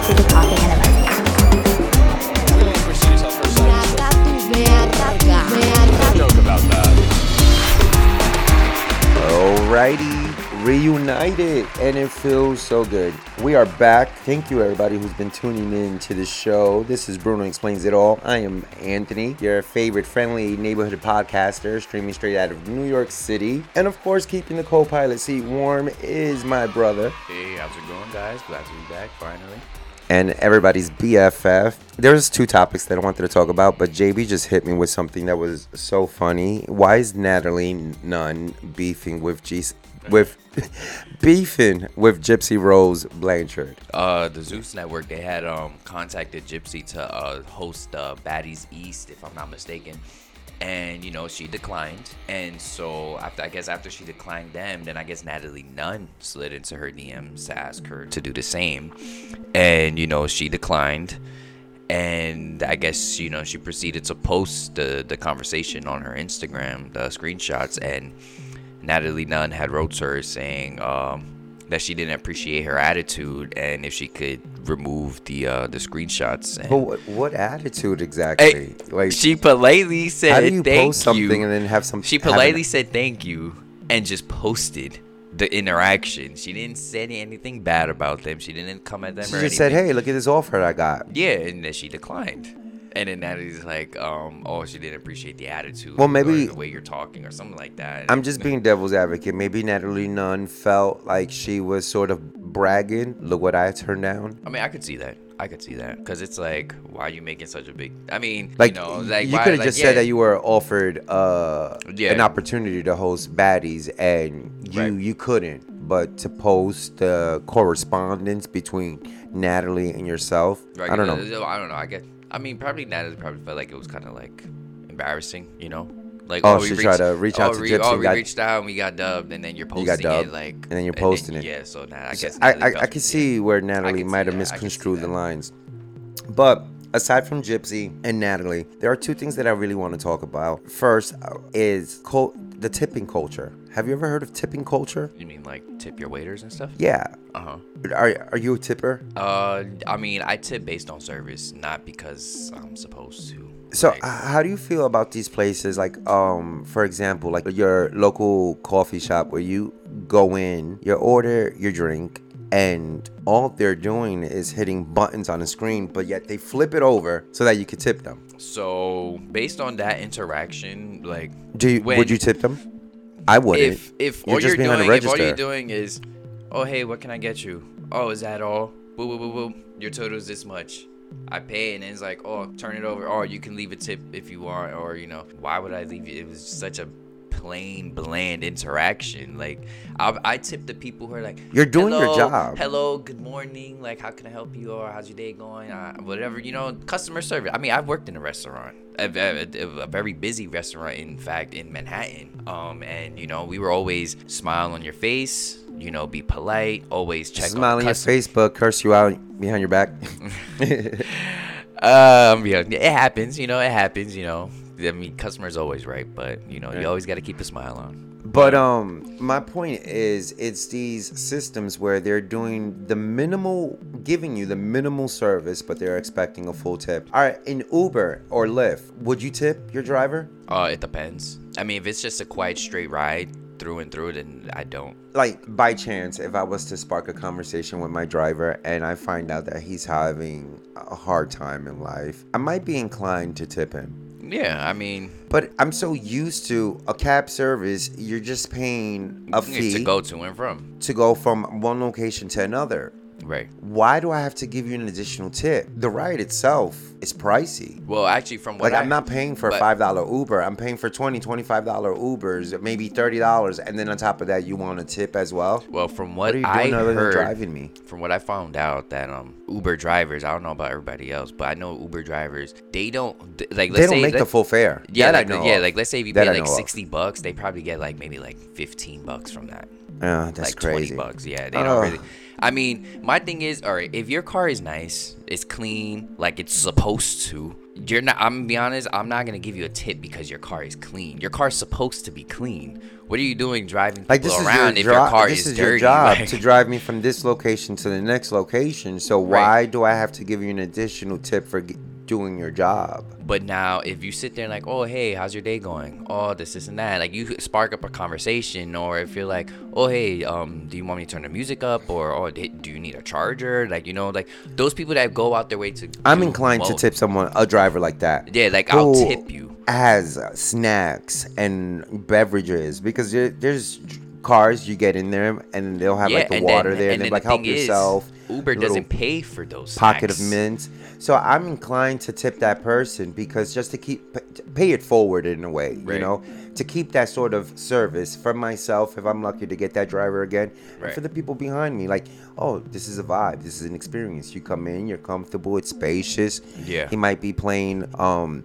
dedicated to talking and investigating. Joke about that. Alrighty, reunited, and it feels so good. We are back. Thank you, everybody who's been tuning in to the show. This is Bruno Explains It All. I am Anthony, your favorite friendly neighborhood podcaster, streaming straight out of New York City. And of course, keeping the co-pilot seat warm is my brother. Hey, how's it going, guys? Glad to be back, finally. And everybody's BFF. There's two topics that I wanted to talk about, but JB just hit me with something that was so funny. Why is Natalie Nunn beefing with Gypsy Rose Blanchard? The Zeus network, they had contacted Gypsy to host Baddies East, if I'm not mistaken. And, you know, she declined. And so after she declined them, then I guess Natalie Nunn slid into her DMs to ask her to do the same. And, you know, she declined. And I guess, you know, she proceeded to post the conversation on her Instagram, the screenshots. And Natalie Nunn had wrote to her saying that she didn't appreciate her attitude and if she could remove the screenshots. And but what attitude exactly? Like, she politely said thank you. How do you post something and then have some? She politely said thank you and just posted the interaction. She didn't say anything bad about them. She didn't come at them. She just said, hey, look at this offer I got. Yeah, and then she declined. And then Natalie's like, oh, she didn't appreciate the attitude. Well, maybe the way you're talking or something like that. I'm just being devil's advocate. Maybe Natalie Nunn felt like she was sort of bragging. Look what I turned down. I mean, I could see that. Because it's like, why are you making such a big... I mean, like, you know, like, you could have just said that you were offered an opportunity to host Baddies and you couldn't. But to post the correspondence between Natalie and yourself, right, I don't know. Probably Natalie probably felt like it was kind of like embarrassing, you know? Like, she tried to reach out to Gypsy. We reached out and we got dubbed, and then you're posting it. Like, and then you're posting it. Yeah, so I guess. I can see where Natalie might have misconstrued the lines. But aside from Gypsy and Natalie, there are two things that I really want to talk about. First is the tipping culture. Have you ever heard of tipping culture? You mean like tip your waiters and stuff? Yeah. Uh-huh. Are you a tipper? I tip based on service, not because I'm supposed to. So how do you feel about these places? Like, for example, like your local coffee shop where you go in, you order your drink, and all they're doing is hitting buttons on the screen, but yet they flip it over so that you could tip them. So based on that interaction, like, would you tip them? I wouldn't. If all you're doing is, oh, hey, what can I get you? Oh, is that all? Boo, boo, boo, boo. Your total is this much. I pay, and then it's like, oh, turn it over. Or you can leave a tip if you want. Or, you know, why would I leave you? It was such a plain, bland interaction. Like, I tip the people who are like, you're doing your job. Hello, good morning. Like, how can I help you? Or how's your day going? Whatever, you know, customer service. I mean, I've worked in a restaurant. A very busy restaurant, in fact, in Manhattan. And, you know, we were always smile on your face, you know, be polite, always check smile on your face, but curse you out behind your back. Yeah, it happens, you know. I mean, customer's always right, but, you know, you always got to keep a smile on. But my point is, it's these systems where they're doing the minimal, giving you the minimal service, but they're expecting a full tip. All right, in Uber or Lyft, would you tip your driver? It depends. I mean, if it's just a quiet, straight ride through and through, then I don't. Like, by chance, if I was to spark a conversation with my driver and I find out that he's having a hard time in life, I might be inclined to tip him. Yeah, I mean... But I'm so used to a cab service, you're just paying a fee... To go to and from. To go from one location to another. Right. Why do I have to give you an additional tip? The ride itself is pricey. Well, actually, from what I'm not paying for a $5 Uber. I'm paying for $20, $25 Ubers, maybe $30. And then on top of that, you want a tip as well? Well, from what I heard... driving me? From what I found out that Uber drivers, I don't know about everybody else, but I know Uber drivers, they don't... like. Let's they don't say, make the full fare. Yeah, that I know. Yeah, like, let's say if you pay like $60, they probably get like maybe like $15 from that. Oh, that's like crazy. $20, yeah. They don't really... I mean, my thing is, all right, if your car is nice, it's clean, like it's supposed to, You're not, I'm gonna be honest, I'm not gonna give you a tip because your car is clean. Your car's supposed to be clean. What are you doing driving people around if your car is dirty? This is your job to drive me from this location to the next location. So why do I have to give you an additional tip for doing your job? But now if you sit there and like, oh, hey, how's your day going? Oh, this and that. Like, you spark up a conversation. Or if you're like, oh, hey, do you want me to turn the music up? Or, oh, do you need a charger? Like, you know, like those people that go out their way to... I'm inclined to tip someone, a driver like that. Yeah, like I'll tip you. As snacks and beverages, because there's cars you get in there and they'll have like the water there and they're like, help yourself. Uber doesn't pay for those pocket snacks. Of mint. So I'm inclined to tip that person because just to keep pay it forward in a way, you know, to keep that sort of service for myself if I'm lucky to get that driver again, and for the people behind me, like, oh, this is a vibe, this is an experience. You come in, you're comfortable, it's spacious. Yeah, he might be playing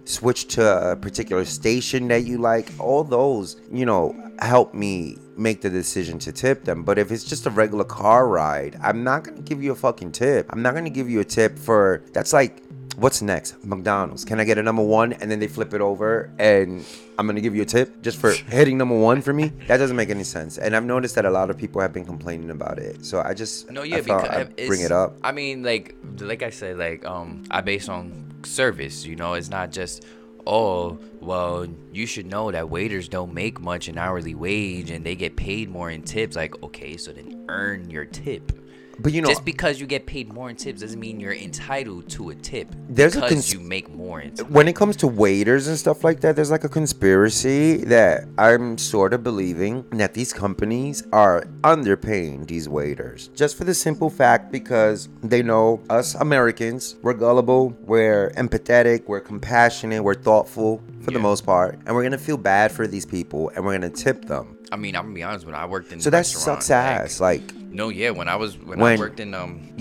switch to a particular station that you like. All those, you know, help me make the decision to tip them. But if it's just a regular car ride, I'm not gonna give you a fucking tip. I'm not gonna give you a tip for that's like, what's next? McDonald's. Can I get a number one? And then they flip it over and I'm gonna give you a tip just for hitting number one for me? That doesn't make any sense. And I've noticed that a lot of people have been complaining about it. So I just thought I'd bring it up. I mean, like I said, like I base on service, you know. It's not just, oh, well, you should know that waiters don't make much in hourly wage and they get paid more in tips. Like, okay, so then earn your tip. But you know, just because you get paid more in tips doesn't mean you're entitled to a tip. There's because you make more in tips. When it comes to waiters and stuff like that, there's like a conspiracy that I'm sort of believing that these companies are underpaying these waiters just for the simple fact because they know us Americans, we're gullible, we're empathetic, we're compassionate, we're thoughtful for the most part, and we're gonna feel bad for these people and we're gonna tip them. I mean, I'm gonna be honest, when I worked in the restaurant, sucks ass. Like no, yeah, when I worked in in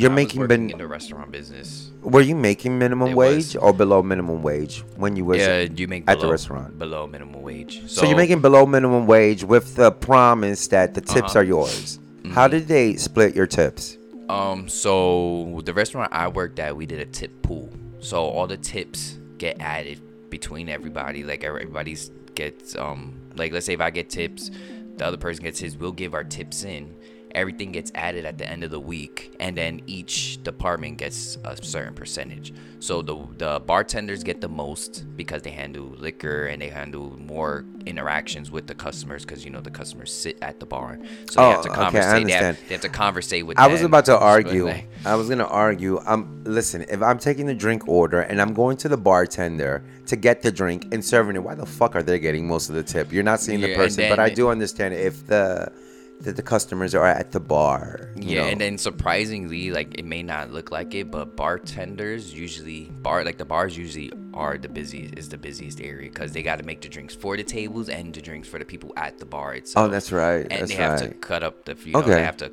the restaurant business. Were you making minimum wage or below minimum wage when you was at the restaurant? Below minimum wage. So you're making below minimum wage with the promise that the tips are yours. Mm-hmm. How did they split your tips? So the restaurant I worked at, we did a tip pool. So all the tips get added between everybody. Like everybody's gets like, let's say if I get tips, the other person gets his, we'll give our tips in. Everything gets added at the end of the week, and then each department gets a certain percentage. So the bartenders get the most because they handle liquor and they handle more interactions with the customers because, you know, the customers sit at the bar. So they have to conversate. Okay, I understand. They have to conversate with them. I was going to argue. Listen, if I'm taking the drink order and I'm going to the bartender to get the drink and serving it, why the fuck are they getting most of the tip? You're not seeing the person, but I do understand if that the customers are at the bar. You know? And then surprisingly, like it may not look like it, but the bars usually are the busiest area because they got to make the drinks for the tables and the drinks for the people at the bar itself. Oh, that's right. And they have to cut up the, you know, they have to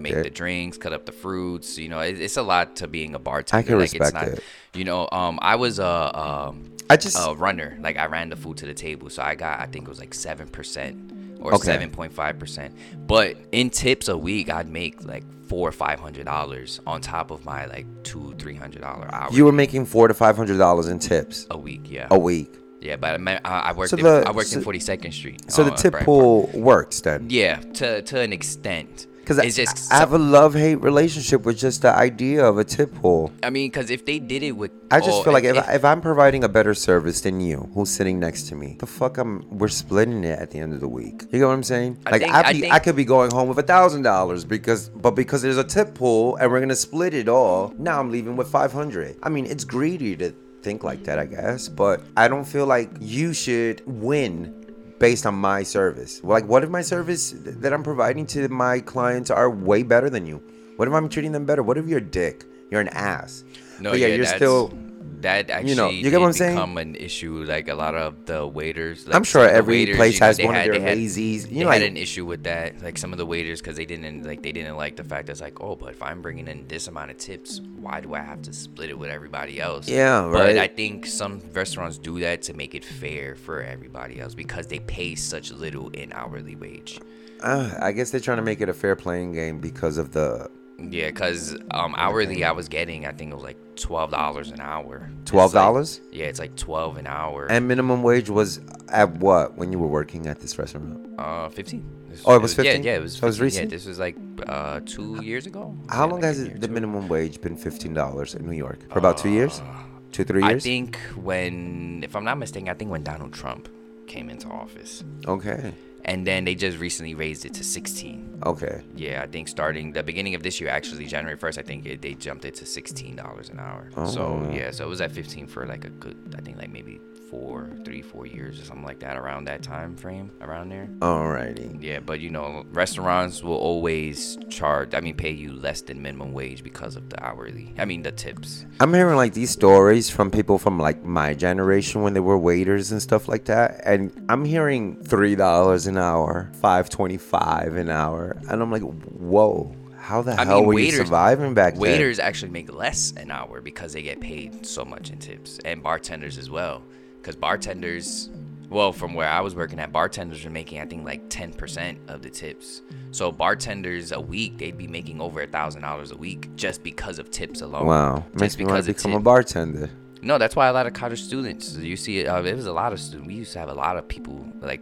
make the drinks, cut up the fruits. You know, it's a lot to being a bartender. I can respect it. You know, I was a runner. Like I ran the food to the table, so I got, I think it was like 7%. Or 7.5%, but in tips a week I'd make like $400 or $500 on top of my like $200-$300 hour. You were making $400 to $500 in tips a week, but I worked in 42nd Street. So the tip pool works then, to an extent. Because I have a love-hate relationship with just the idea of a tip pool. I mean, because if they did it with... I just feel like if I'm providing a better service than you, who's sitting next to me, the fuck we're splitting it at the end of the week. You get what I'm saying? I could be going home with $1,000 because there's a tip pool and we're gonna split it all. Now I'm leaving with $500. I mean, it's greedy to think like that, I guess, but I don't feel like you should win based on my service. Like, what if my service that I'm providing to my clients are way better than you? What if I'm treating them better? What if you're a dick? You're an ass. No, but you're still... That actually, you know, you get what I'm saying? Become an issue. Like a lot of the waiters, like I'm sure every waiters, place has one of their lazies. They had an issue with that. Like some of the waiters, because they didn't like the fact that's like, oh, but if I'm bringing in this amount of tips, why do I have to split it with everybody else? Yeah, right. But I think some restaurants do that to make it fair for everybody else because they pay such little in hourly wage. I guess they're trying to make it a fair playing game because of the Yeah, because hourly I was getting, I think it was like $12 an hour. $12? Like, yeah, it's like 12 an hour. And minimum wage was at what when you were working at this restaurant? 15. Oh, it was 15? Yeah, it was 15. So it was recent? Yeah, this was like 2 years ago. How long has the minimum wage been $15 in New York? For about 2 years? 2-3 years? I think when, if I'm not mistaken, I think when Donald Trump came into office. Okay. And then they just recently raised it to 16. Okay. Yeah, I think starting the beginning of this year, actually January 1st, I think they jumped it to $16 an hour. Oh. So yeah, so it was at 15 for like a good, I think like maybe 4 years or something like that, around that time frame, around there. Alrighty. Yeah, but you know, restaurants will always charge, I mean, pay you less than minimum wage because of the hourly, I mean, the tips. I'm hearing like these stories from people from like my generation when they were waiters and stuff like that, and I'm hearing $3 an hour, $5.25 an hour, and I'm like, whoa. How the hell were you surviving back then? Waiters actually make less an hour because they get paid so much in tips, and bartenders as well. Because bartenders, well, from where I was working at, bartenders were making, I think, like 10% of the tips. So bartenders a week, they'd be making over $1,000 a week just because of tips alone. Wow. Makes me want to become a bartender. No, that's why a lot of college students, you see, it was a lot of students. We used to have a lot of people, like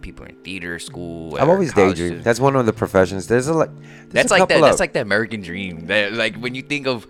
people in theater school. I've always daydreamed. That's one of the professions. There's a like. That's like that. That's like the American dream. That, like when you think of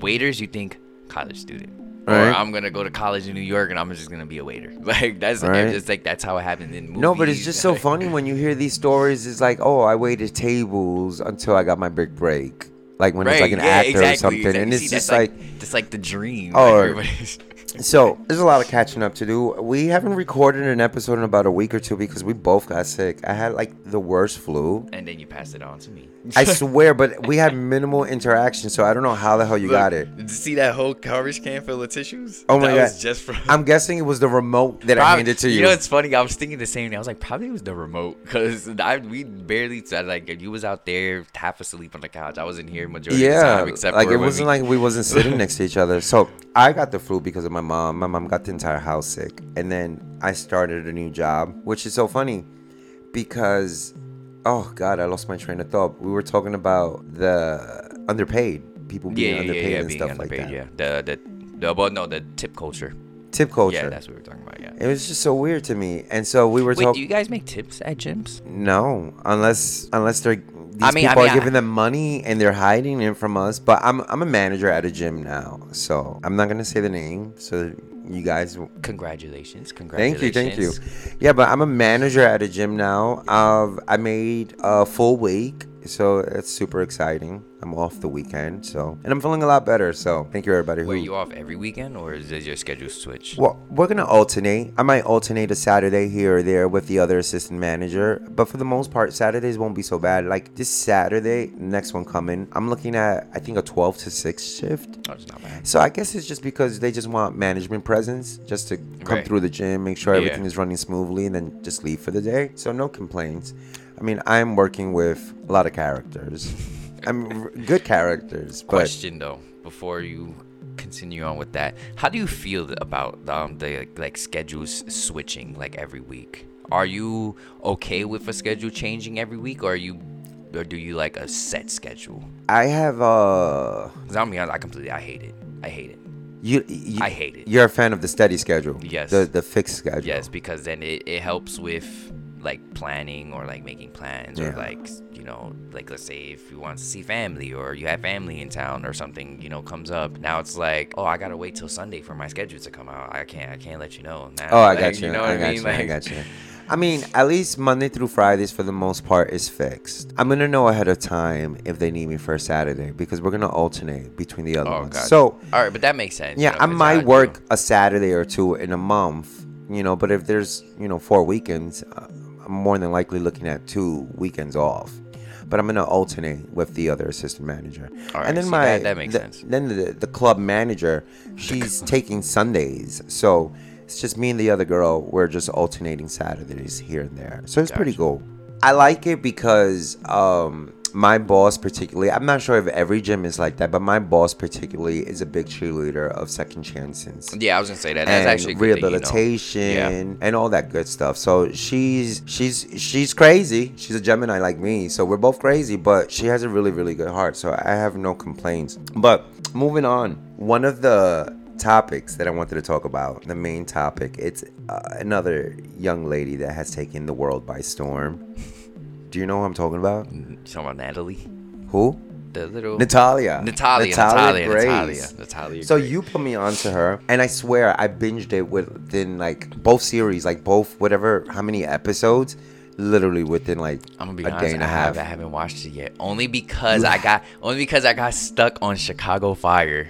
waiters, you think college student. Right. Or I'm gonna go to college in New York and I'm just gonna be a waiter. Like that's right. Just like that's how it happened in movies. No, but it's just so funny when you hear these stories. It's like, oh, I waited tables until I got my big break. Like when it's like an actor or something, exactly. And it's just like it's like the dream. Oh, like so there's a lot of catching up to do. We haven't recorded an episode in about a week or two because we both got sick. I had like the worst flu, and then you passed it on to me. I swear, but we had minimal interaction, so I don't know how the hell you got it. Did you see that whole garbage can full of tissues? Oh my god! Was just from I'm guessing it was the remote that I handed to you. You know, it's funny. I was thinking the same thing. I was like, probably it was the remote because we barely like you was out there half asleep on the couch. I was in here. Majority of the time, except like for it wasn't like we wasn't sitting next to each other. So I got the flu because of my mom. My mom got the entire house sick, and then I started a new job, which is so funny because oh god, I lost my train of thought. We were talking about the underpaid people being and being stuff underpaid, like that. The tip culture. Tip culture. Yeah, that's what we were talking about. Yeah, it was just so weird to me, and so we were talking. Wait, do you guys make tips at gyms? No, unless they're. These people are giving them money and they're hiding it from us. But I'm a manager at a gym now, so I'm not gonna say the name. So you guys, congratulations. Thank you. Yeah, but I'm a manager at a gym now. I made a full week, so it's super exciting. I'm off the weekend, and I'm feeling a lot better. So thank you everybody. Were you off every weekend, or is your schedule switch? Well, we're gonna alternate. I might alternate a Saturday here or there with the other assistant manager, but for the most part, Saturdays won't be so bad. Like this Saturday, next one coming, I'm looking at I think a 12 to 6 shift. Oh, it's not bad. So I guess it's just because they just want management presence, just to come through the gym, make sure everything is running smoothly, and then just leave for the day. So no complaints. I mean, I'm working with a lot of characters. I'm good characters. But question though, before you continue on with that, how do you feel about the like schedules switching like every week? Are you okay with a schedule changing every week, or do you like a set schedule? I have a. Because I'm honest, I hate it. I hate it. You're a fan of the steady schedule. Yes. The fixed schedule. Yes, because then it helps with. Like planning or like making plans or like, you know, like let's say if you want to see family or you have family in town or something, you know, comes up. Now it's like, oh, I gotta wait till Sunday for my schedule to come out. I can't let you know now. Oh, I got you. You know what I mean? I got you. I mean, at least Monday through Fridays for the most part is fixed. I'm gonna know ahead of time if they need me for a Saturday because we're gonna alternate between the other ones. Gotcha. So all right, but that makes sense. Yeah, you know, I might work a Saturday or two in a month, you know, but if there's, you know, 4 weekends. I'm more than likely looking at 2 weekends off, but I'm gonna alternate with the other assistant manager. All right, and then that makes sense. Then the club manager, she's taking Sundays, so it's just me and the other girl. We're just alternating Saturdays here and there, so it's pretty cool. I like it because my boss particularly, I'm not sure if every gym is like that, but my boss particularly is a big cheerleader of second chances. Yeah, I was gonna say that. That's actually rehabilitation and all that good stuff. So she's crazy. She's a Gemini like me, so we're both crazy, but she has a really, really good heart. So I have no complaints. But moving on, one of the topics that I wanted to talk about, the main topic, it's another young lady that has taken the world by storm. Do you know who I'm talking about? You're talking about Natalie? Who? The little Natalia Grace. So you put me on to her, and I swear I binged it within like both series, like both whatever how many episodes, literally within like a day and a half. I haven't watched it yet, only because I got stuck on Chicago Fire.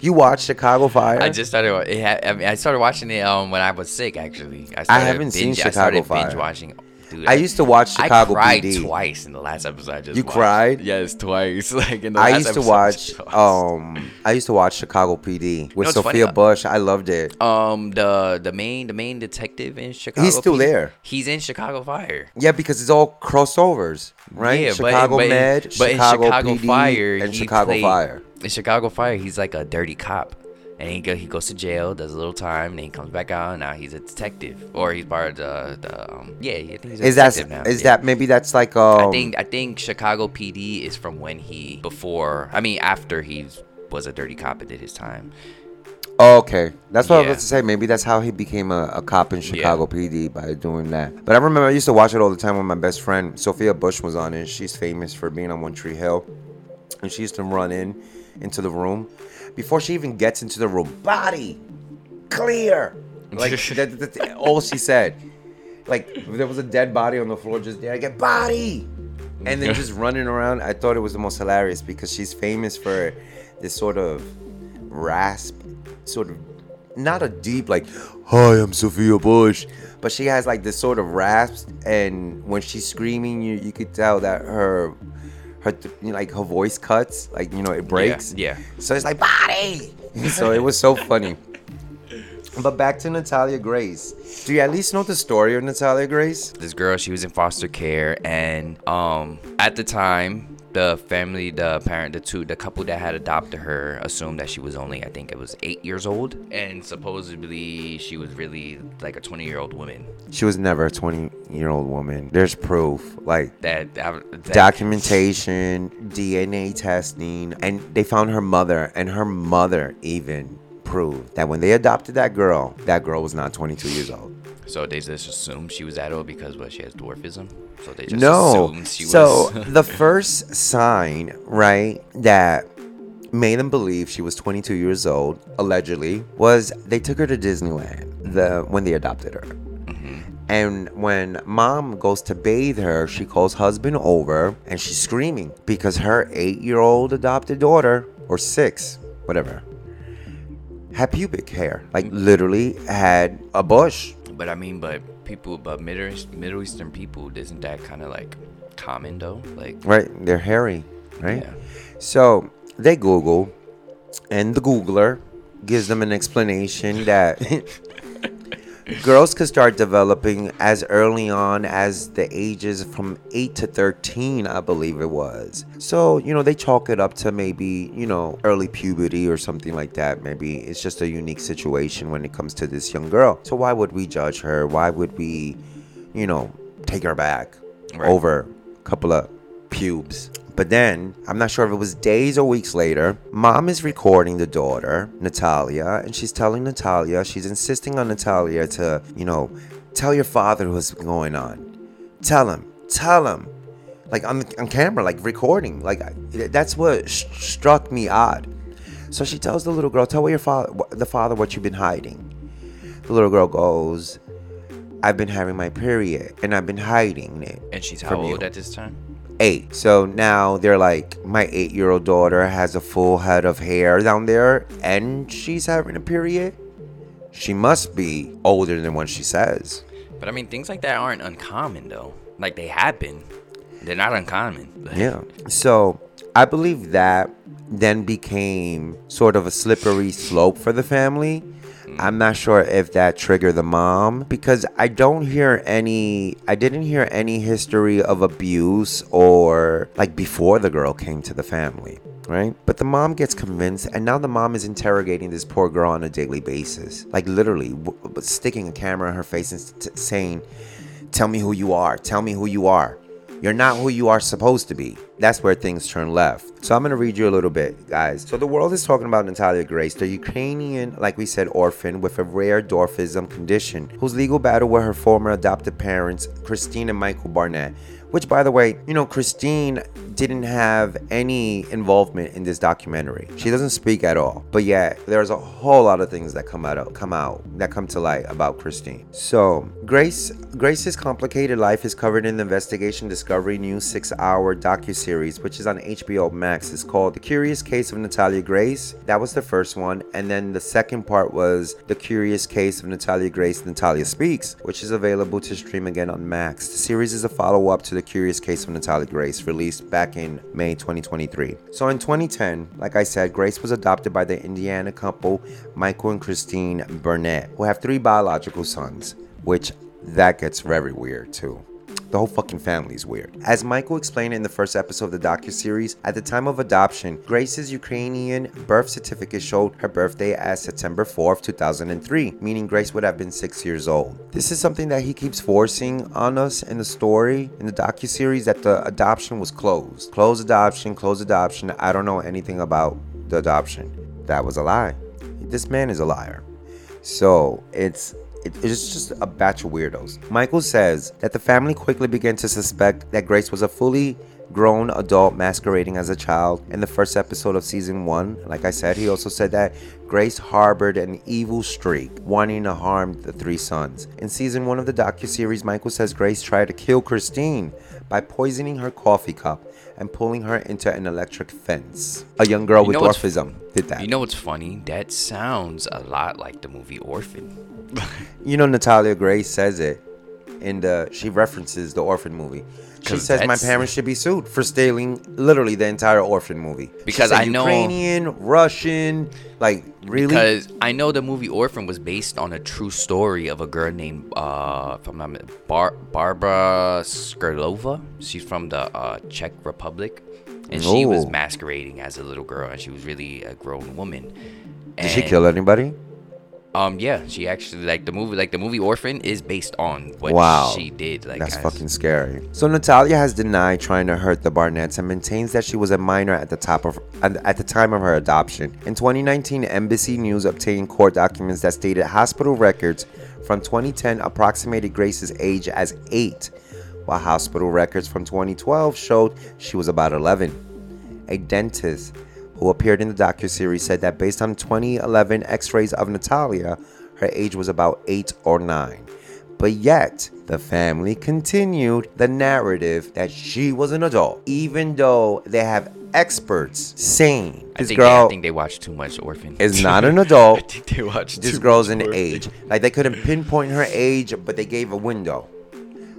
You watched Chicago Fire? I just started. I started watching it when I was sick. Actually, I haven't seen Chicago Fire. I started binge watching. Dude, I used to watch Chicago PD. I cried twice in the last episode. I just watched. You cried? Yes, twice. Like in the last episode. I used to watch Chicago PD with Sophia Bush. I loved it. The main detective in Chicago. He's still there. He's in Chicago Fire. Yeah, because it's all crossovers, right? Yeah, Chicago Med, Chicago PD, and Chicago Fire. In Chicago Fire, he's like a dirty cop. And he goes to jail, does a little time, and then he comes back out. And now he's a detective, or he's part of I think he's a detective now. I think Chicago PD is from when after he was a dirty cop and did his time. Oh, okay, that's what I was about to say. Maybe that's how he became a cop in Chicago PD by doing that. But I remember I used to watch it all the time when my best friend Sophia Bush was on it. She's famous for being on One Tree Hill, and she used to run into the room. Before she even gets into the room, body clear. Like that's all she said. Like there was a dead body on the floor just there. I get body, and then just running around. I thought it was the most hilarious because she's famous for this sort of rasp, sort of not a deep like, "Hi, I'm Sophia Bush," but she has like this sort of rasp, and when she's screaming, you could tell that her voice cuts, like, you know, it breaks. Yeah. So it's like, body! So it was so funny. But back to Natalia Grace. Do you at least know the story of Natalia Grace? This girl, she was in foster care, and at the time, the couple that had adopted her assumed that she was only, I think it was 8 years old, and supposedly she was really like a 20-year-old woman. She was never a 20-year-old woman. There's proof, like that documentation, DNA testing, and they found her mother, and her mother even proved that when they adopted that girl was not 22 years old. So they just assumed she was that old because she has dwarfism. So they just assumed she was. So the first sign, right, that made them believe she was 22 years old, allegedly, was they took her to Disneyland when they adopted her. Mm-hmm. And when mom goes to bathe her, she calls husband over and she's screaming because her 8-year-old adopted daughter, or 6, whatever, had pubic hair. Like literally had a bush. But Middle Eastern people, isn't that kind of like common though? Like, right, they're hairy, right? Yeah. So they Google, and the Googler gives them an explanation that girls could start developing as early on as the ages from 8 to 13, I believe it was. So, you know, they chalk it up to maybe, you know, early puberty or something like that. Maybe it's just a unique situation when it comes to this young girl. So why would we judge her? Why would we, you know, take her back over a couple of pubes? But then, I'm not sure if it was days or weeks later, mom is recording the daughter, Natalia, and she's insisting on Natalia to, you know, tell your father what's going on. Tell him. Like, on camera, like, recording. Like, that's what struck me odd. So she tells the little girl, tell the father what you've been hiding. The little girl goes, I've been having my period, and I've been hiding it. And she's how old at this time? 8. So now they're like, my 8-year-old daughter has a full head of hair down there and she's having a period. She must be older than what she says. But I mean, things like that aren't uncommon though. Like they happen. They're not uncommon. Yeah. So I believe that then became sort of a slippery slope for the family I'm not sure if that triggered the mom, because I didn't hear any history of abuse or like before the girl came to the family. Right? But the mom gets convinced, and now the mom is interrogating this poor girl on a daily basis, like literally sticking a camera in her face and saying, tell me who you are. Tell me who you are. You're not who you are supposed to be. That's where things turn left. So I'm going to read you a little bit, guys. So the world is talking about Natalia Grace, the Ukrainian, like we said, orphan with a rare dwarfism condition, whose legal battle with her former adopted parents, Christine and Michael Barnett, which, by the way, you know, Christine didn't have any involvement in this documentary. She doesn't speak at all. But yeah, there's a whole lot of things that come to light about Christine. So Grace's complicated life is covered in the Investigation Discovery new 6-hour docuseries, which is on HBO Max. It's called The Curious Case of Natalia Grace. That was the first one. And then the second part was The Curious Case of Natalia Grace, Natalia Speaks, which is available to stream again on Max. The series is a follow-up to The Curious Case of Natalia Grace, released back in May 2023. So in 2010, like I said, Grace was adopted by the Indiana couple Michael and Christine Barnett, who have 3 biological sons, which that gets very weird too. The whole fucking family is weird. As Michael explained in the first episode of the docuseries, at the time of adoption, Grace's Ukrainian birth certificate showed her birthday as September 4th, 2003, meaning Grace would have been 6 years old. This is something that he keeps forcing on us in the story, in the docuseries, that the adoption was closed. Closed adoption. I don't know anything about the adoption. That was a lie. This man is a liar. So it's just a batch of weirdos. Michael says that the family quickly began to suspect that Grace was a fully grown adult masquerading as a child. In the first episode of season 1, like I said, he also said that Grace harbored an evil streak, wanting to harm the 3 sons. In season 1 of the docuseries, Michael says Grace tried to kill Christine by poisoning her coffee cup and pulling her into an electric fence. A young girl with dwarfism did that. You know what's funny? That sounds a lot like the movie Orphan. You know, Natalia Grace says it, and she references the Orphan movie. She says my parents should be sued for stealing literally the entire Orphan movie. Because I know Ukrainian, Russian, like really. Because I know the movie Orphan was based on a true story of a girl named Barbara Skrlova. She's from the Czech Republic, and she was masquerading as a little girl, and she was really a grown woman. Did she kill anybody? Yeah, she actually, like the movie Orphan is based on what she did. Like, that's fucking scary. So Natalia has denied trying to hurt the Barnetts and maintains that she was a minor at the time of her adoption. In 2019, Embassy News obtained court documents that stated hospital records from 2010 approximated Grace's age as 8, while hospital records from 2012 showed she was about 11. A dentist who appeared in the docuseries said that based on 2011 x-rays of Natalia, her age was about 8 or 9. But yet, the family continued the narrative that she was an adult, even though they have experts saying I think they watched too much Orphan. Is not an adult. I think they watched this girl's an Orphan. Age. Like, they couldn't pinpoint her age, but they gave a window.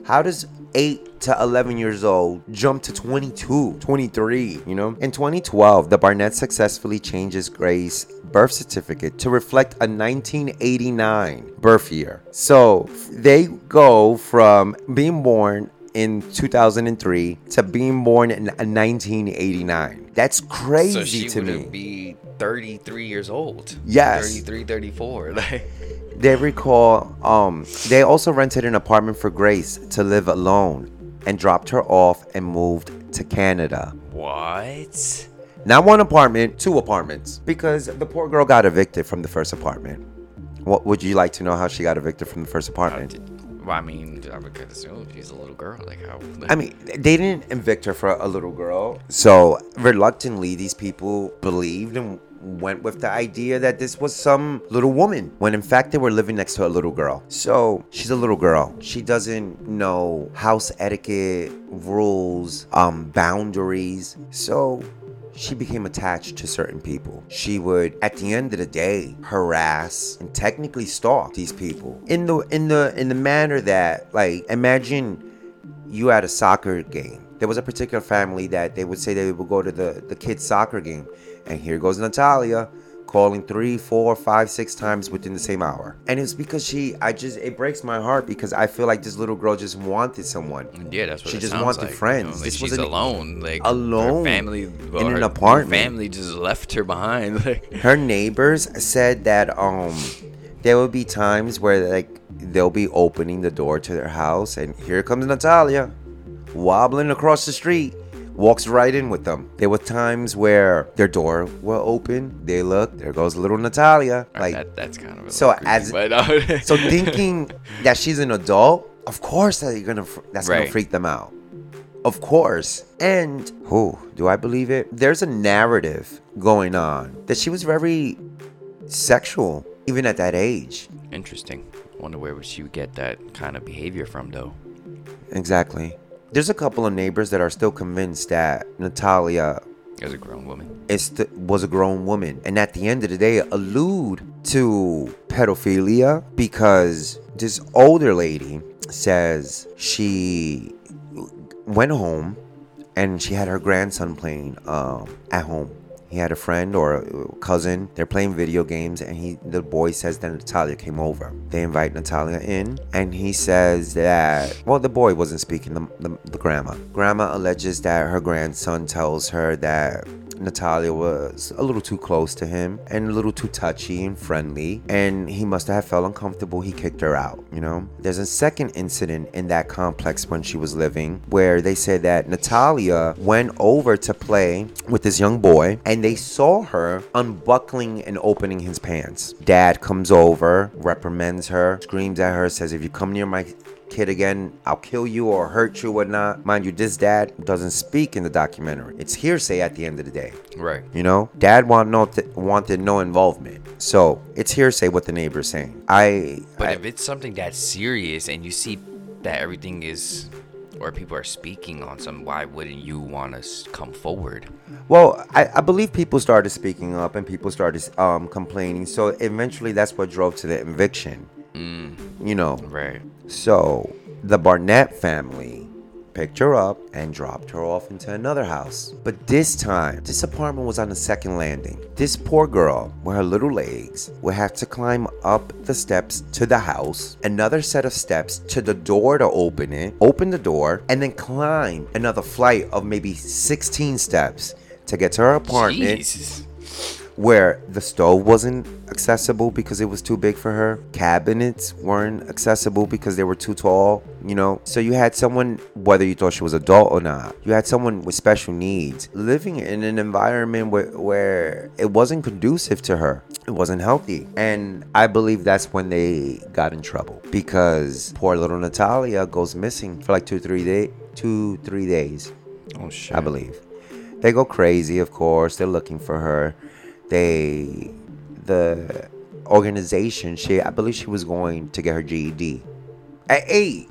How does 8 to 11 years old jump to 22, 23, you know? In 2012, the Barnett successfully changes Grace's birth certificate to reflect a 1989 birth year. So they go from being born in 2003 to being born in 1989. That's crazy to me. So she would be 33 years old. Yes. 33, 34. Like. They recall, they also rented an apartment for Grace to live alone and dropped her off and moved to Canada. What? Not one apartment, 2 apartments. Because the poor girl got evicted from the first apartment. What would you like to know how she got evicted from the first apartment? I mean, I would assume she's a little girl. Like, how? I mean, they didn't evict her for a little girl. So reluctantly, these people believed and went with the idea that this was some little woman, when in fact they were living next to a little girl. So she's a little girl. She doesn't know house etiquette, rules, boundaries. So she became attached to certain people. She would, at the end of the day, harass and technically stalk these people in the manner that, like, imagine you at a soccer game. There was a particular family that they would say they would go to the kids' soccer game. And here goes Natalia calling 3, 4, 5, 6 times within the same hour. And it's because it breaks my heart, because I feel like this little girl just wanted someone. Yeah, that's what she just wanted, like, friends. You know, like this was alone, like alone, her family in an apartment. Family just left her behind. Like, her neighbors said that there would be times where, like, they'll be opening the door to their house, and here comes Natalia, wobbling across the street. Walks right in with them. There were times where their door were open. They look, there goes little Natalia. Like that's kind of so creepy, so thinking that she's an adult, of course that's gonna freak them out. Of course. And do I believe it? There's a narrative going on that she was very sexual even at that age. Interesting. Wonder where would she get that kind of behavior from though? Exactly. There's a couple of neighbors that are still convinced that Natalia is a grown woman. Was a grown woman. And at the end of the day, allude to pedophilia, because this older lady says she went home and she had her grandson playing at home. He had a friend or a cousin. They're playing video games, and the boy says that Natalia came over. They invite Natalia in, and he says that, well, the boy wasn't speaking, the grandma. Grandma alleges that her grandson tells her that Natalia was a little too close to him and a little too touchy and friendly, and he must have felt uncomfortable. He kicked her out, you know? There's a second incident in that complex when she was living where they say that Natalia went over to play with this young boy, and they saw her unbuckling and opening his pants. Dad comes over, reprimands her, screams at her, says, if you come near my kid again, I'll kill you or hurt you or not. Mind you, this dad doesn't speak in the documentary. It's hearsay at the end of the day. Right. You know, dad wanted no involvement. So it's hearsay what the neighbor's saying. But if it's something that's serious and you see that everything is... or people are speaking on some, why wouldn't you want to come forward? Well, I believe people started speaking up and people started complaining. So eventually that's what drove to the eviction, you know. Right. So the Barnett family picked her up and dropped her off into another house. But this time, this apartment was on the second landing. This poor girl, with her little legs, would have to climb up the steps to the house, another set of steps to the door to open it, open the door, and then climb another flight of maybe 16 steps to get to her apartment. Jesus. Where the stove wasn't accessible because it was too big for her. Cabinets weren't accessible because they were too tall, you know. So you had someone, whether you thought she was adult or not, you had someone with special needs living in an environment where it wasn't conducive to her. It wasn't healthy. And I believe that's when they got in trouble, because poor little Natalia goes missing for like 2-3 days. Oh, shit. I believe. They go crazy, of course. They're looking for her. The organization, I believe she was going to get her GED. At 8,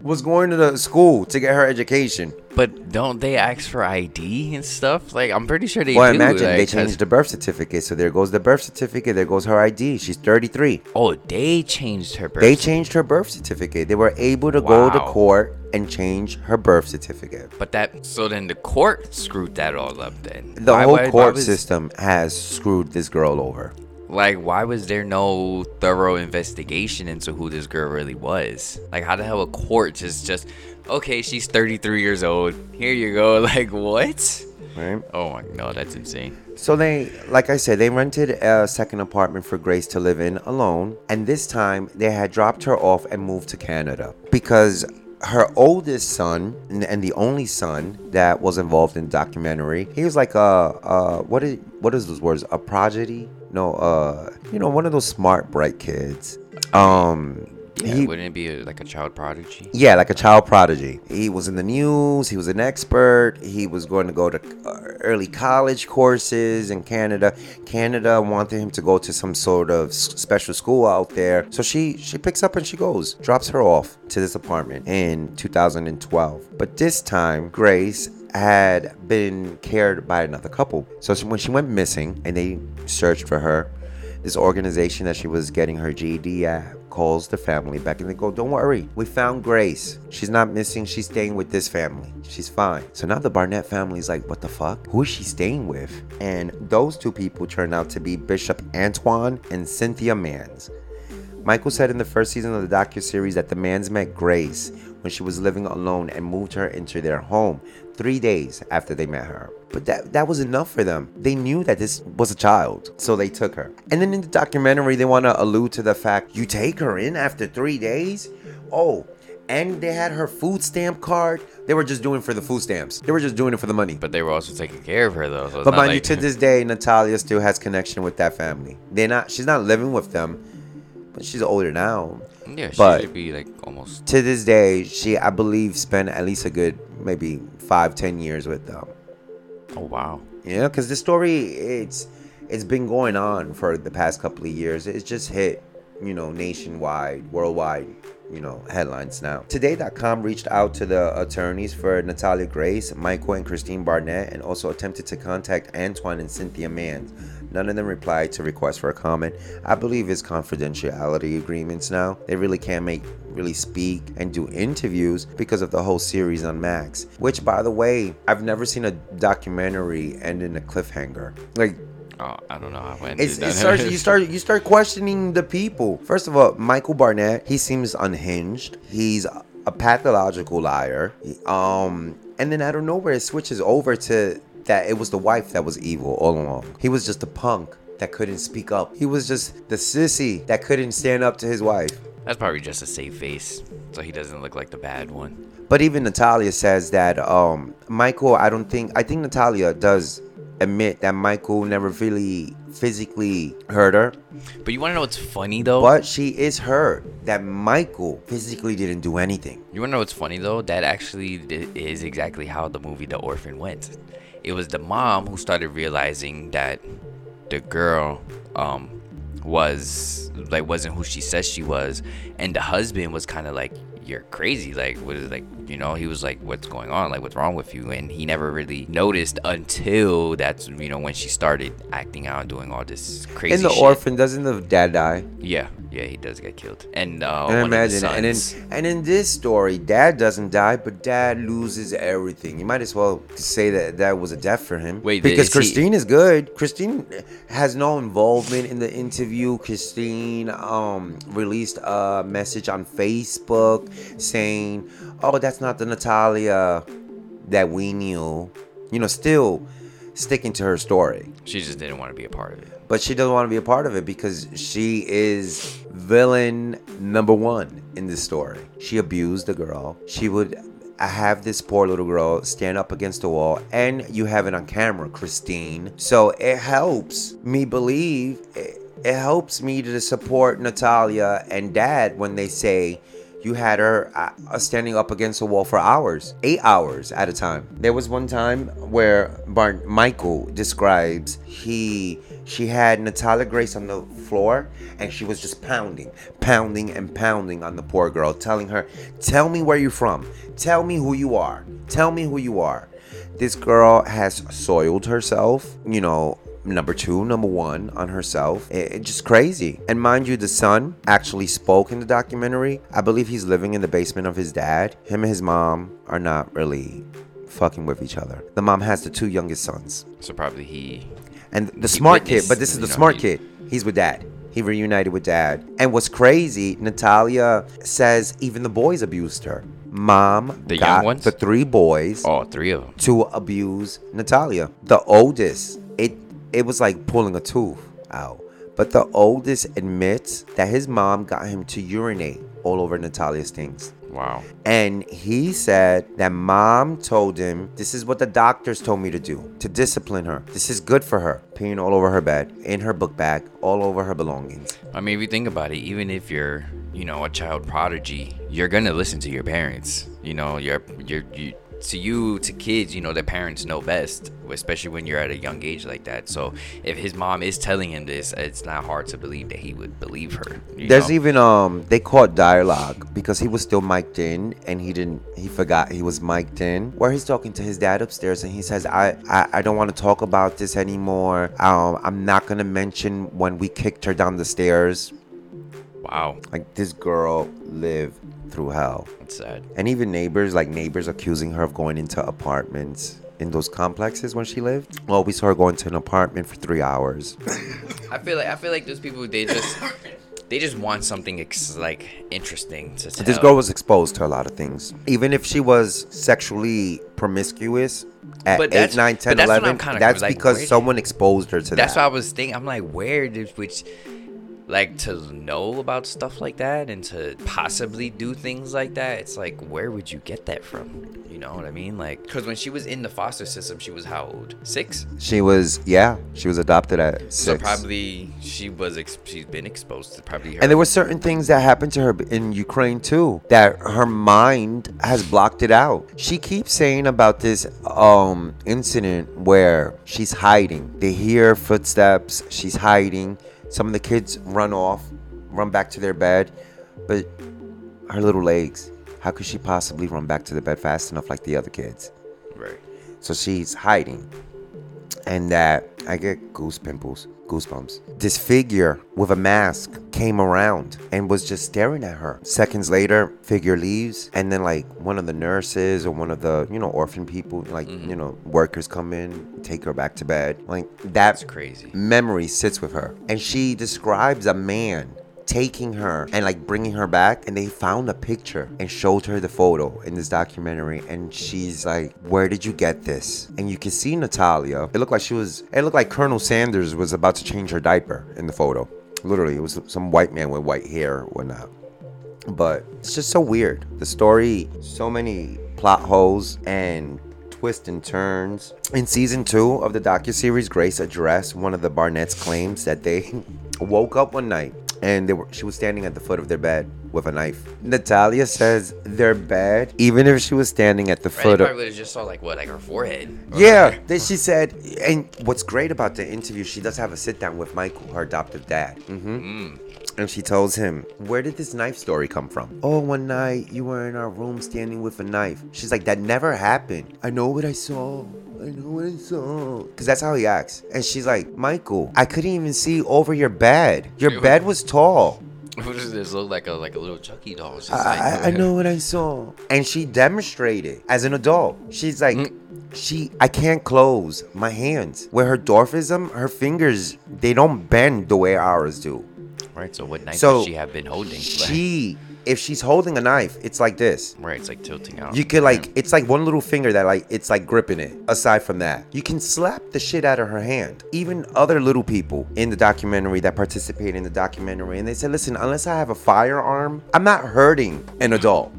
was going to the school to get her education. But don't they ask for ID and stuff? Like, I'm pretty sure they do. Well, imagine, like, they changed the birth certificate. So there goes the birth certificate. There goes her ID. She's 33. Oh, they changed her birth certificate. They changed her birth certificate. They were able to go to court and change her birth certificate. But so then the court screwed that all up then. The whole court system has screwed this girl over. Like, why was there no thorough investigation into who this girl really was? Like, how the hell a court just okay, she's 33 years old. Here you go. Like, what? Right. Oh, my God. That's insane. So they, like I said, they rented a second apartment for Grace to live in alone. And this time, they had dropped her off and moved to Canada, because her oldest son, and the only son that was involved in the documentary, he was like what is those words? A prodigy? No, one of those smart, bright kids. Yeah, wouldn't it be like a child prodigy? Yeah, like a child prodigy. He was in the news. He was an expert. He was going to go to early college courses in Canada. Canada wanted him to go to some sort of special school out there. So she picks up and she goes, drops her off to this apartment in 2012. But this time, Grace had been cared by another couple. So when she went missing and they searched for her, This organization that she was getting her GED at calls the family back and they go, don't worry, we found Grace. She's not missing. She's staying with this family. She's fine. So now the Barnett family's like, what the fuck? Who is she staying with? And those two people turn out to be Bishop Antoine and Cynthia Mann. Michael said in the first season of the docuseries that the Manns met Grace when she was living alone and moved her into their home 3 days after they met her. But that was enough for them. They knew that this was a child, so they took her. And then in the documentary, they want to allude to the fact, you take her in after 3 days? Oh, and they had her food stamp card. They were just doing it for the food stamps. They were just doing it for the money. But they were also taking care of her, though. So but mind you, to this day, Natalia still has connection with that family. She's not living with them. But she's older now. Yeah, she should be like almost. To this day, she, I believe, spent at least a good maybe 5-10 years with them. Oh, wow. Yeah, because the story, it's been going on for the past couple of years. It's just hit, nationwide, worldwide, headlines now. Today.com reached out to the attorneys for Natalia Grace, Michael and Christine Barnett, and also attempted to contact Antoine and Cynthia Mann. None of them replied to requests for a comment. I believe it's confidentiality agreements now. They really can't really speak and do interviews because of the whole series on Max. Which, by the way, I've never seen a documentary end in a cliffhanger. Like, oh, I don't know how it ended. You start questioning the people. First of all, Michael Barnett, he seems unhinged. He's a pathological liar. And then out of nowhere, it switches over to that it was the wife that was evil all along. He was just a punk that couldn't speak up. He was just the sissy that couldn't stand up to his wife. That's probably just a safe face, so he doesn't look like the bad one. But even Natalia says that Michael, I think Natalia does admit that Michael never really physically hurt her. But you want to know what's funny, though? But she is hurt that Michael physically didn't do anything. You want to know what's funny, though? That actually is exactly how the movie The Orphan went. It was the mom who started realizing that the girl wasn't who she said she was, and the husband was kind of like, you're crazy, like what is, like, he was like, what's going on, like what's wrong with you? And he never really noticed until that's when she started acting out and doing all this crazy shit. In The Orphan, doesn't the dad die? Yeah, he does get killed. And in this story, dad doesn't die, but dad loses everything. You might as well say that was a death for him. Wait, because Christine is good. Christine has no involvement in the interview. Christine released a message on Facebook saying, "Oh, that's not the Natalia that we knew." Still sticking to her story. She just didn't want to be a part of it. But she doesn't want to be a part of it because she is villain number one in this story. She abused the girl. She would have this poor little girl stand up against the wall, and you have it on camera, Christine. So it helps me believe, it helps me to support Natalia and dad when they say, you had her standing up against a wall for hours, 8 hours at a time. There was one time where Michael describes she had Natalia Grace on the floor, and she was just pounding on the poor girl, telling her, tell me where you're from. Tell me who you are. Tell me who you are. This girl has soiled herself, number one on herself. It's just crazy. And mind you, the son actually spoke in the documentary. I believe he's living in the basement of his dad. Him and his mom are not really fucking with each other. The mom has the two youngest sons. So probably he... And the smart kid, but this is the smart kid. He's with dad. He reunited with dad. And what's crazy, Natalia says even the boys abused her. Mom got the three boys. Oh, three of them. To abuse Natalia. The oldest. It was like pulling a tooth out. But the oldest admits that his mom got him to urinate all over Natalia's things. Wow. And he said that mom told him, this is what the doctors told me to do, to discipline her. This is good for her. Peeing all over her bed, in her book bag, all over her belongings. I mean, if you think about it, even if you're, a child prodigy, you're going to listen to your parents. You know, your to you, to kids, you know, their parents know best, especially when you're at a young age like that. So if his mom is telling him this, it's not hard to believe that he would believe her. There's even they caught dialogue because he was still mic'd in, and he forgot he was mic'd in, where he's talking to his dad upstairs, and he says, I don't want to talk about this anymore. I'm not gonna mention when we kicked her down the stairs. Wow. Like, this girl lived through hell. That's sad. And even neighbors accusing her of going into apartments in those complexes when she lived. Well, we saw her going to an apartment for 3 hours. I feel like those people, they just want something interesting to tell. This girl was exposed to a lot of things. Even if she was sexually promiscuous at 8, 9, 10, 11, that's because someone exposed her to that. That's what I was thinking. I'm like, where did which... Like, to know about stuff like that and to possibly do things like that, it's like, where would you get that from? You know what I mean? Like, because when she was in the foster system, she was how old? 6? She was adopted at 6. So probably she's been exposed to probably her. And there were certain things that happened to her in Ukraine, too, that her mind has blocked it out. She keeps saying about this incident where she's hiding. They hear footsteps. She's hiding. Some of the kids run back to their bed, but her little legs, how could she possibly run back to the bed fast enough like the other kids? Right. So she's hiding. And that, I get goosebumps. This figure with a mask came around and was just staring at her. Seconds later, figure leaves. And then one of the nurses or one of the, orphan people, workers come in, take her back to bed. That's crazy. Memory sits with her. And she describes a man taking her and bringing her back, and they found a picture and showed her the photo in this documentary, and she's like, where did you get this? And you can see Natalia, it looked like Colonel Sanders was about to change her diaper in the photo. Literally, it was some white man with white hair or whatnot. But it's just so weird, the story, so many plot holes and twists and turns. In season 2 of the docuseries, Grace addressed one of the Barnett's claims that they woke up one night and she was standing at the foot of their bed with a knife. Natalia says their bed, even if she was standing at the foot of... They probably just saw, her forehead. Yeah, she said... And what's great about the interview, she does have a sit-down with Michael, her adoptive dad. Mm-hmm. And she tells him, where did this knife story come from? Oh, one night you were in our room standing with a knife. She's like, that never happened. I know what I saw. Because that's how he acts. And she's like, Michael, I couldn't even see over your bed. Your bed was tall. What does this look like a little Chucky doll? I know what I saw. And she demonstrated as an adult. She's like, I can't close my hands. With her dwarfism, her fingers, they don't bend the way ours do. Right, so what knife does she have been holding? If she's holding a knife, it's like this. Right, it's like tilting out. You could it's like one little finger that it's gripping it. Aside from that, you can slap the shit out of her hand. Even other little people in the documentary that participated in the documentary, and they said, listen, unless I have a firearm, I'm not hurting an adult.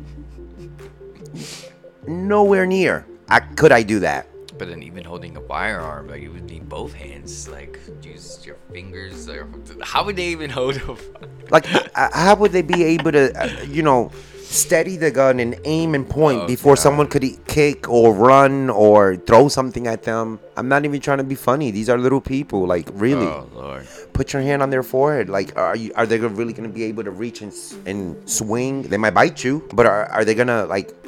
Nowhere near. Could I do that? But then even holding a firearm, you would need both hands. Use your fingers. How would they even hold a firearm? How would they be able to, steady the gun and aim and point before someone could kick or run or throw something at them? I'm not even trying to be funny. These are little people. Really. Oh, Lord. Put your hand on their forehead. Are they really going to be able to reach and swing? They might bite you, but are they going to,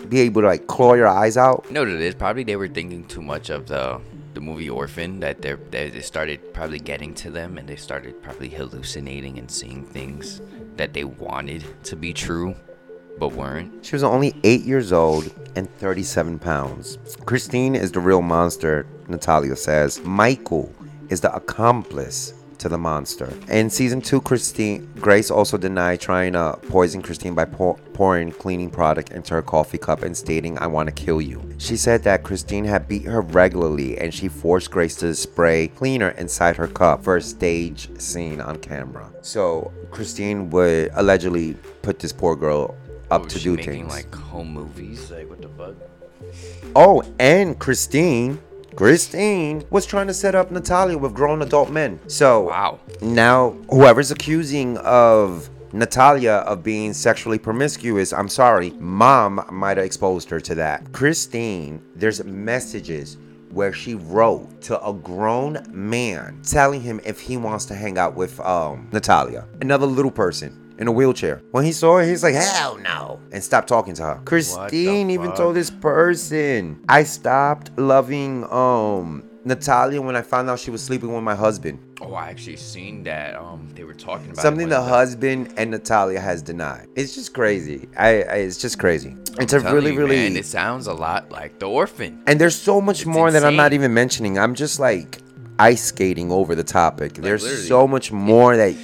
be able to, claw your eyes out? No, it is. Probably they were thinking too much of the movie Orphan, that they started probably getting to them, and they started probably hallucinating and seeing things that they wanted to be true but weren't. She was only 8 years old and 37 pounds. Christine is the real monster, Natalia says. Michael is the accomplice to the monster. In season 2, Grace also denied trying to poison Christine by pouring cleaning product into her coffee cup and stating, I want to kill you. She said that Christine had beat her regularly, and she forced Grace to spray cleaner inside her cup for a stage scene on camera. So Christine would allegedly put this poor girl up to do things. Making home movies? What the fuck? Oh, and Christine was trying to set up Natalia with grown adult men. So now whoever's accusing of Natalia of being sexually promiscuous. I'm sorry, mom might have exposed her to that. Christine, there's messages where she wrote to a grown man telling him if he wants to hang out with Natalia, another little person in a wheelchair. When he saw her, he's like, hell no, and stopped talking to her. Christine even told this person, I stopped loving Natalia when I found out she was sleeping with my husband. Oh, I actually seen that. They were talking about something the husband and Natalia has denied. It's just crazy. It's just crazy. And to really, really, man, it sounds a lot like The Orphan. And there's so much more that I'm not even mentioning. I'm just like ice skating over the topic. There's so much more that.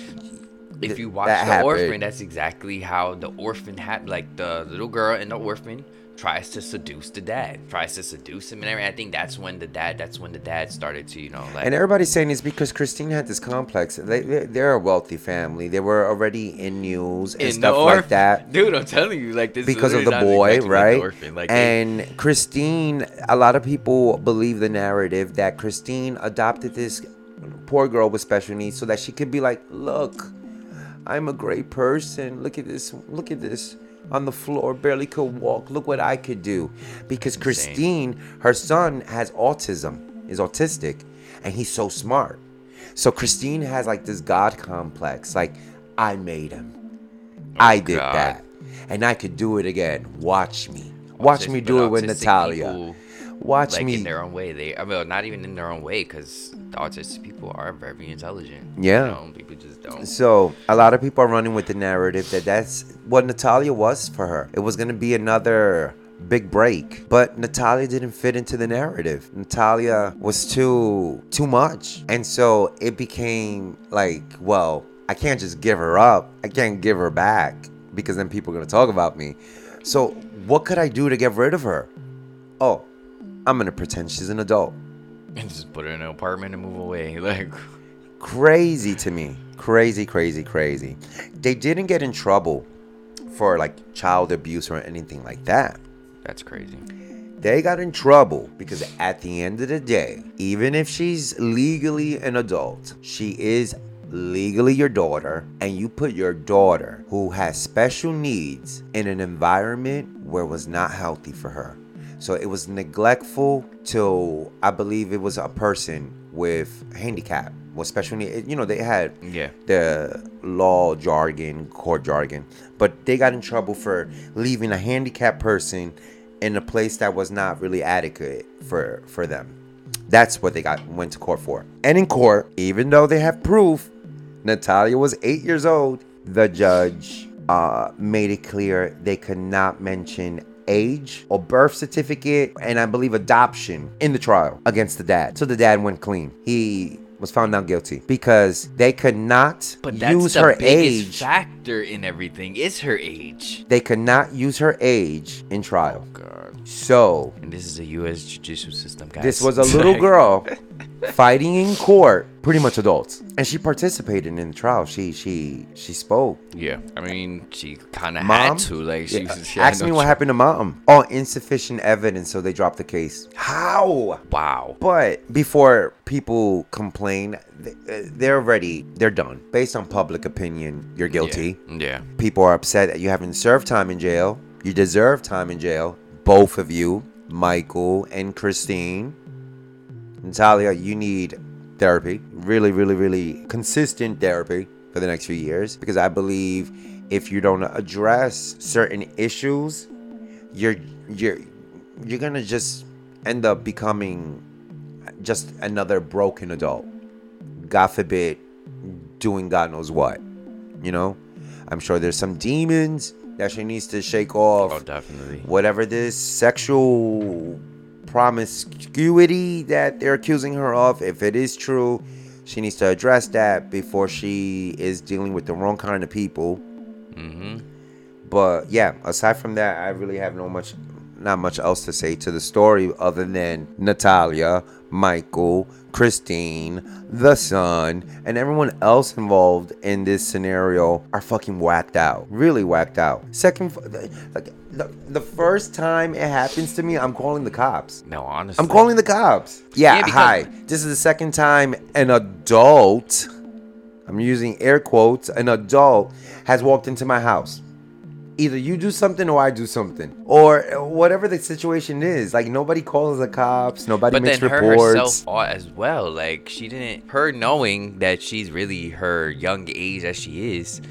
If you watch The Orphan, that's exactly how The Orphan happened. Like the little girl in The Orphan tries to seduce the dad, tries to seduce him, and everything. I think that's when the dad started to, you know, like. And everybody's saying it's because Christine had this complex. They're a wealthy family. They were already in news and stuff like that. Dude, I'm telling you, like this because of the boy, right? Like, and Christine, a lot of people believe the narrative that Christine adopted this poor girl with special needs so that she could be like, look, I'm a great person. Look at this. On the floor, barely could walk. Look what I could do. Because Christine, her son has autism, is autistic, and he's so smart. So Christine has like this God complex. Like, I made him. I did that. And I could do it again. Watch me. Watch me do it with Natalia. People, watch me. In their own way. Well, not even in their own way, because autistic people are very intelligent. Yeah. You know, people just don't. So a lot of people are running with the narrative that's what Natalia was for her. It was going to be another big break, but Natalia didn't fit into the narrative. Natalia was too much. And so it became like, well, I can't just give her up. I can't give her back because then people are going to talk about me. So what could I do to get rid of her? Oh, I'm going to pretend she's an adult. And just put her in an apartment and move away. Like, crazy to me. Crazy. They didn't get in trouble for like child abuse or anything like that. That's crazy. They got in trouble because at the end of the day, even if she's legally an adult, she is legally your daughter, and you put your daughter who has special needs in an environment where it was not healthy for her. So it was neglectful to, I believe it was a person with handicap, with special needs. You know, they had the law jargon, court jargon, but they got in trouble for leaving a handicapped person in a place that was not really adequate for them. That's what they went to court for. And in court, even though they have proof, Natalia was 8 years old. The judge made it clear they could not mention age or birth certificate, and I believe adoption in the trial against the dad. So the dad went clean. He was found not guilty because they could not use her age. But that's the biggest factor in everything is her age. They could not use her age in trial. Oh, God. So. And this is a U.S. judicial system, guys. This was a little girl fighting in court, pretty much adults. And she participated in the trial. She spoke. Yeah. I mean, she kind of had to. Like, she asked me what happened to mom. Oh, insufficient evidence, so they dropped the case. How? Wow. But before people complain, they're done. Based on public opinion, you're guilty. Yeah. People are upset that you haven't served time in jail. You deserve time in jail. Both of you, Michael and Christine. Natalia, you need therapy, really consistent therapy for the next few years, because I believe if you don't address certain issues, you're gonna just end up becoming just another broken adult, God forbid, doing God knows what. You know, I'm sure there's some demons that she needs to shake off. Oh, definitely. Whatever this sexual promiscuity that they're accusing her of, if it is true, she needs to address that before she is dealing with the wrong kind of people. But yeah, aside from that, I really have not much else to say to the story other than Natalia, Michael, Christine, the son, and everyone else involved in this scenario are fucking whacked out. Really whacked out. Second, like the first time it happens to me, I'm calling the cops. No, honestly. I'm calling the cops. Yeah, hi. This is the second time an adult I'm using air quotes, an adult has walked into my house. Either you do something or I do something, or whatever the situation is. Like, nobody calls the cops, nobody makes reports. But then her herself as well. Like, she didn't, her knowing that she's really her young age as she is,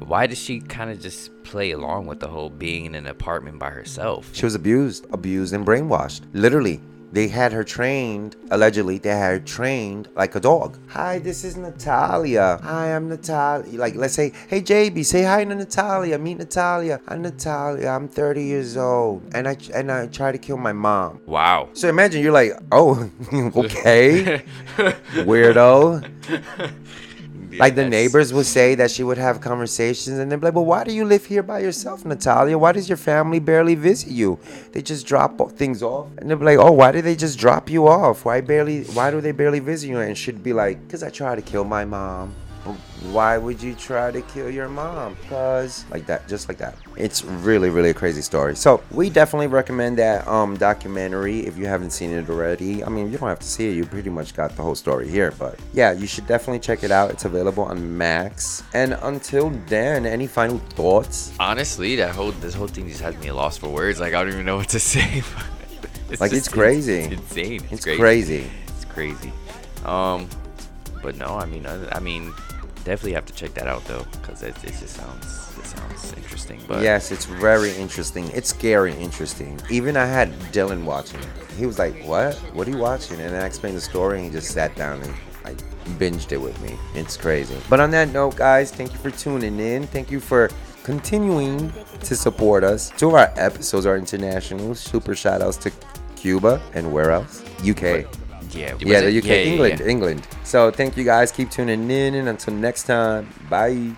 why did she kind of just play along with the whole being in an apartment by herself? She was abused and brainwashed. Literally, they had her trained, allegedly, they had her trained like a dog. Hi, this is Natalia. Hi, I'm Natalia. Like, let's say, hey, JB, say hi to Natalia. Meet Natalia. I'm Natalia. I'm 30 years old. And I tried to kill my mom. Wow. So imagine you're like, oh, okay. Weirdo. Yeah, like, the neighbors would say that she would have conversations, and they'd be like, well, why do you live here by yourself, Natalia? Why does your family barely visit you? They just drop things off. And they'd be like, oh, why did they just drop you off? Why do they barely visit you? And she'd be like, because I tried to kill my mom. Why would you try to kill your mom? Because, like that, just like that. It's really, really a crazy story. So we definitely recommend that documentary if you haven't seen it already. I mean, you don't have to see it. You pretty much got the whole story here. But yeah, you should definitely check it out. It's available on Max. And until then, any final thoughts? Honestly, this whole thing just has me at loss for words. Like, I don't even know what to say. It's crazy. It's insane. It's crazy. But no, I mean, definitely have to check that out though, because it just sounds interesting. But yes, it's very interesting. It's scary interesting. Even I had Dylan watching it. He was like, what are you watching? And I explained the story, and he just sat down and like binged it with me. It's crazy. But on that note, guys, thank you for tuning in. Thank you for continuing to support us. 2 of our episodes are international. Super shout outs to Cuba and where else? UK. Yeah, the UK, England. So thank you guys. Keep tuning in, and until next time, bye.